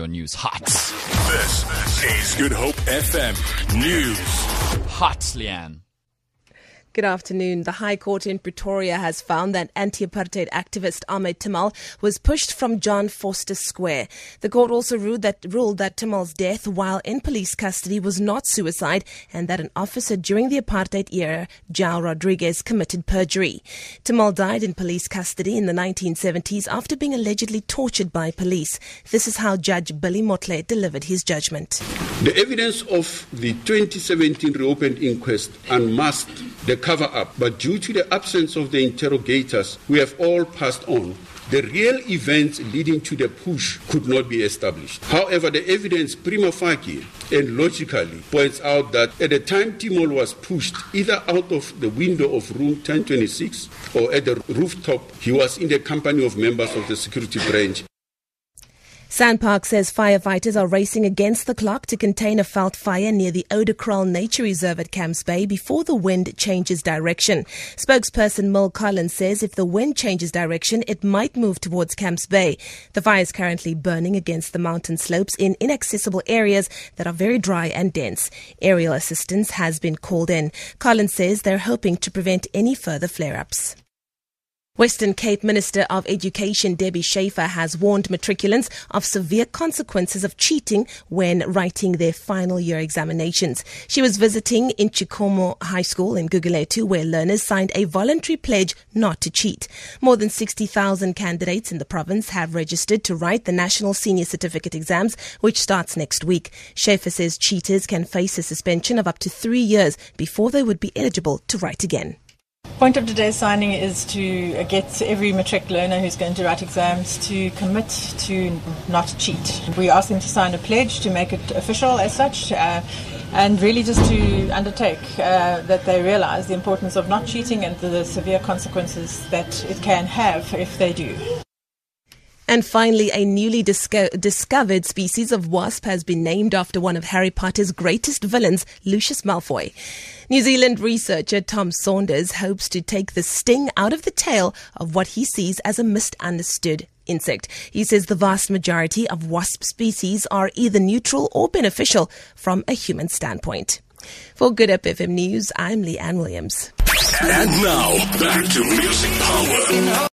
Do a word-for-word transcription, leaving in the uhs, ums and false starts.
your news hot. This is Good Hope F M News Hot, Leanne. Good afternoon. The High Court in Pretoria has found that anti-apartheid activist Ahmed Timol was pushed from John Vorster Square. The court also ruled that, ruled that Timol's death while in police custody was not suicide and that an officer during the apartheid era, Jao Rodriguez, committed perjury. Timol died in police custody in the nineteen seventies after being allegedly tortured by police. This is how Judge Billy Motley delivered his judgment. The evidence of the twenty seventeen reopened inquest unmasked the cover-up, but due to the absence of the interrogators, we have all passed on. The real events leading to the push could not be established. However, the evidence prima facie and logically points out that at the time Timol was pushed either out of the window of room ten twenty-six or at the rooftop, he was in the company of members of the security branch. SANParks says firefighters are racing against the clock to contain a felt fire near the Oudekraal Nature Reserve at Camps Bay before the wind changes direction. Spokesperson Mel Collins says if the wind changes direction, it might move towards Camps Bay. The fire is currently burning against the mountain slopes in inaccessible areas that are very dry and dense. Aerial assistance has been called in. Collins says they're hoping to prevent any further flare-ups. Western Cape Minister of Education Debbie Schaefer has warned matriculants of severe consequences of cheating when writing their final year examinations. She was visiting Inchikomo High School in Guguletu where learners signed a voluntary pledge not to cheat. More than sixty thousand candidates in the province have registered to write the National Senior Certificate exams, which starts next week. Schaefer says cheaters can face a suspension of up to three years before they would be eligible to write again. The point of today's signing is to get every matric learner who's going to write exams to commit to not cheat. We ask them to sign a pledge to make it official as such uh, and really just to undertake uh, that they realise the importance of not cheating and the severe consequences that it can have if they do. And finally, a newly disco- discovered species of wasp has been named after one of Harry Potter's greatest villains, Lucius Malfoy. New Zealand researcher Tom Saunders hopes to take the sting out of the tail of what he sees as a misunderstood insect. He says the vast majority of wasp species are either neutral or beneficial from a human standpoint. For Good Up F M News, I'm Leanne Williams. And now, back to music power.